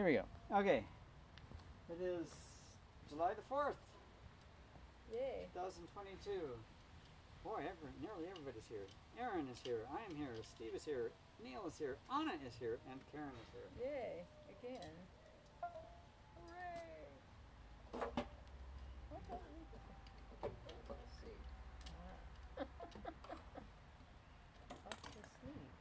Here we go. Okay. It is July the 4th. Yay. 2022. Boy, nearly everybody's here. Aaron is here. I am here. Steve is here. Neal is here. Anna is here. And Karen is here. Yay. Again. Hooray. What does it look like? Let's see. Up the sleeves. I'm surprised.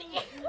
singing.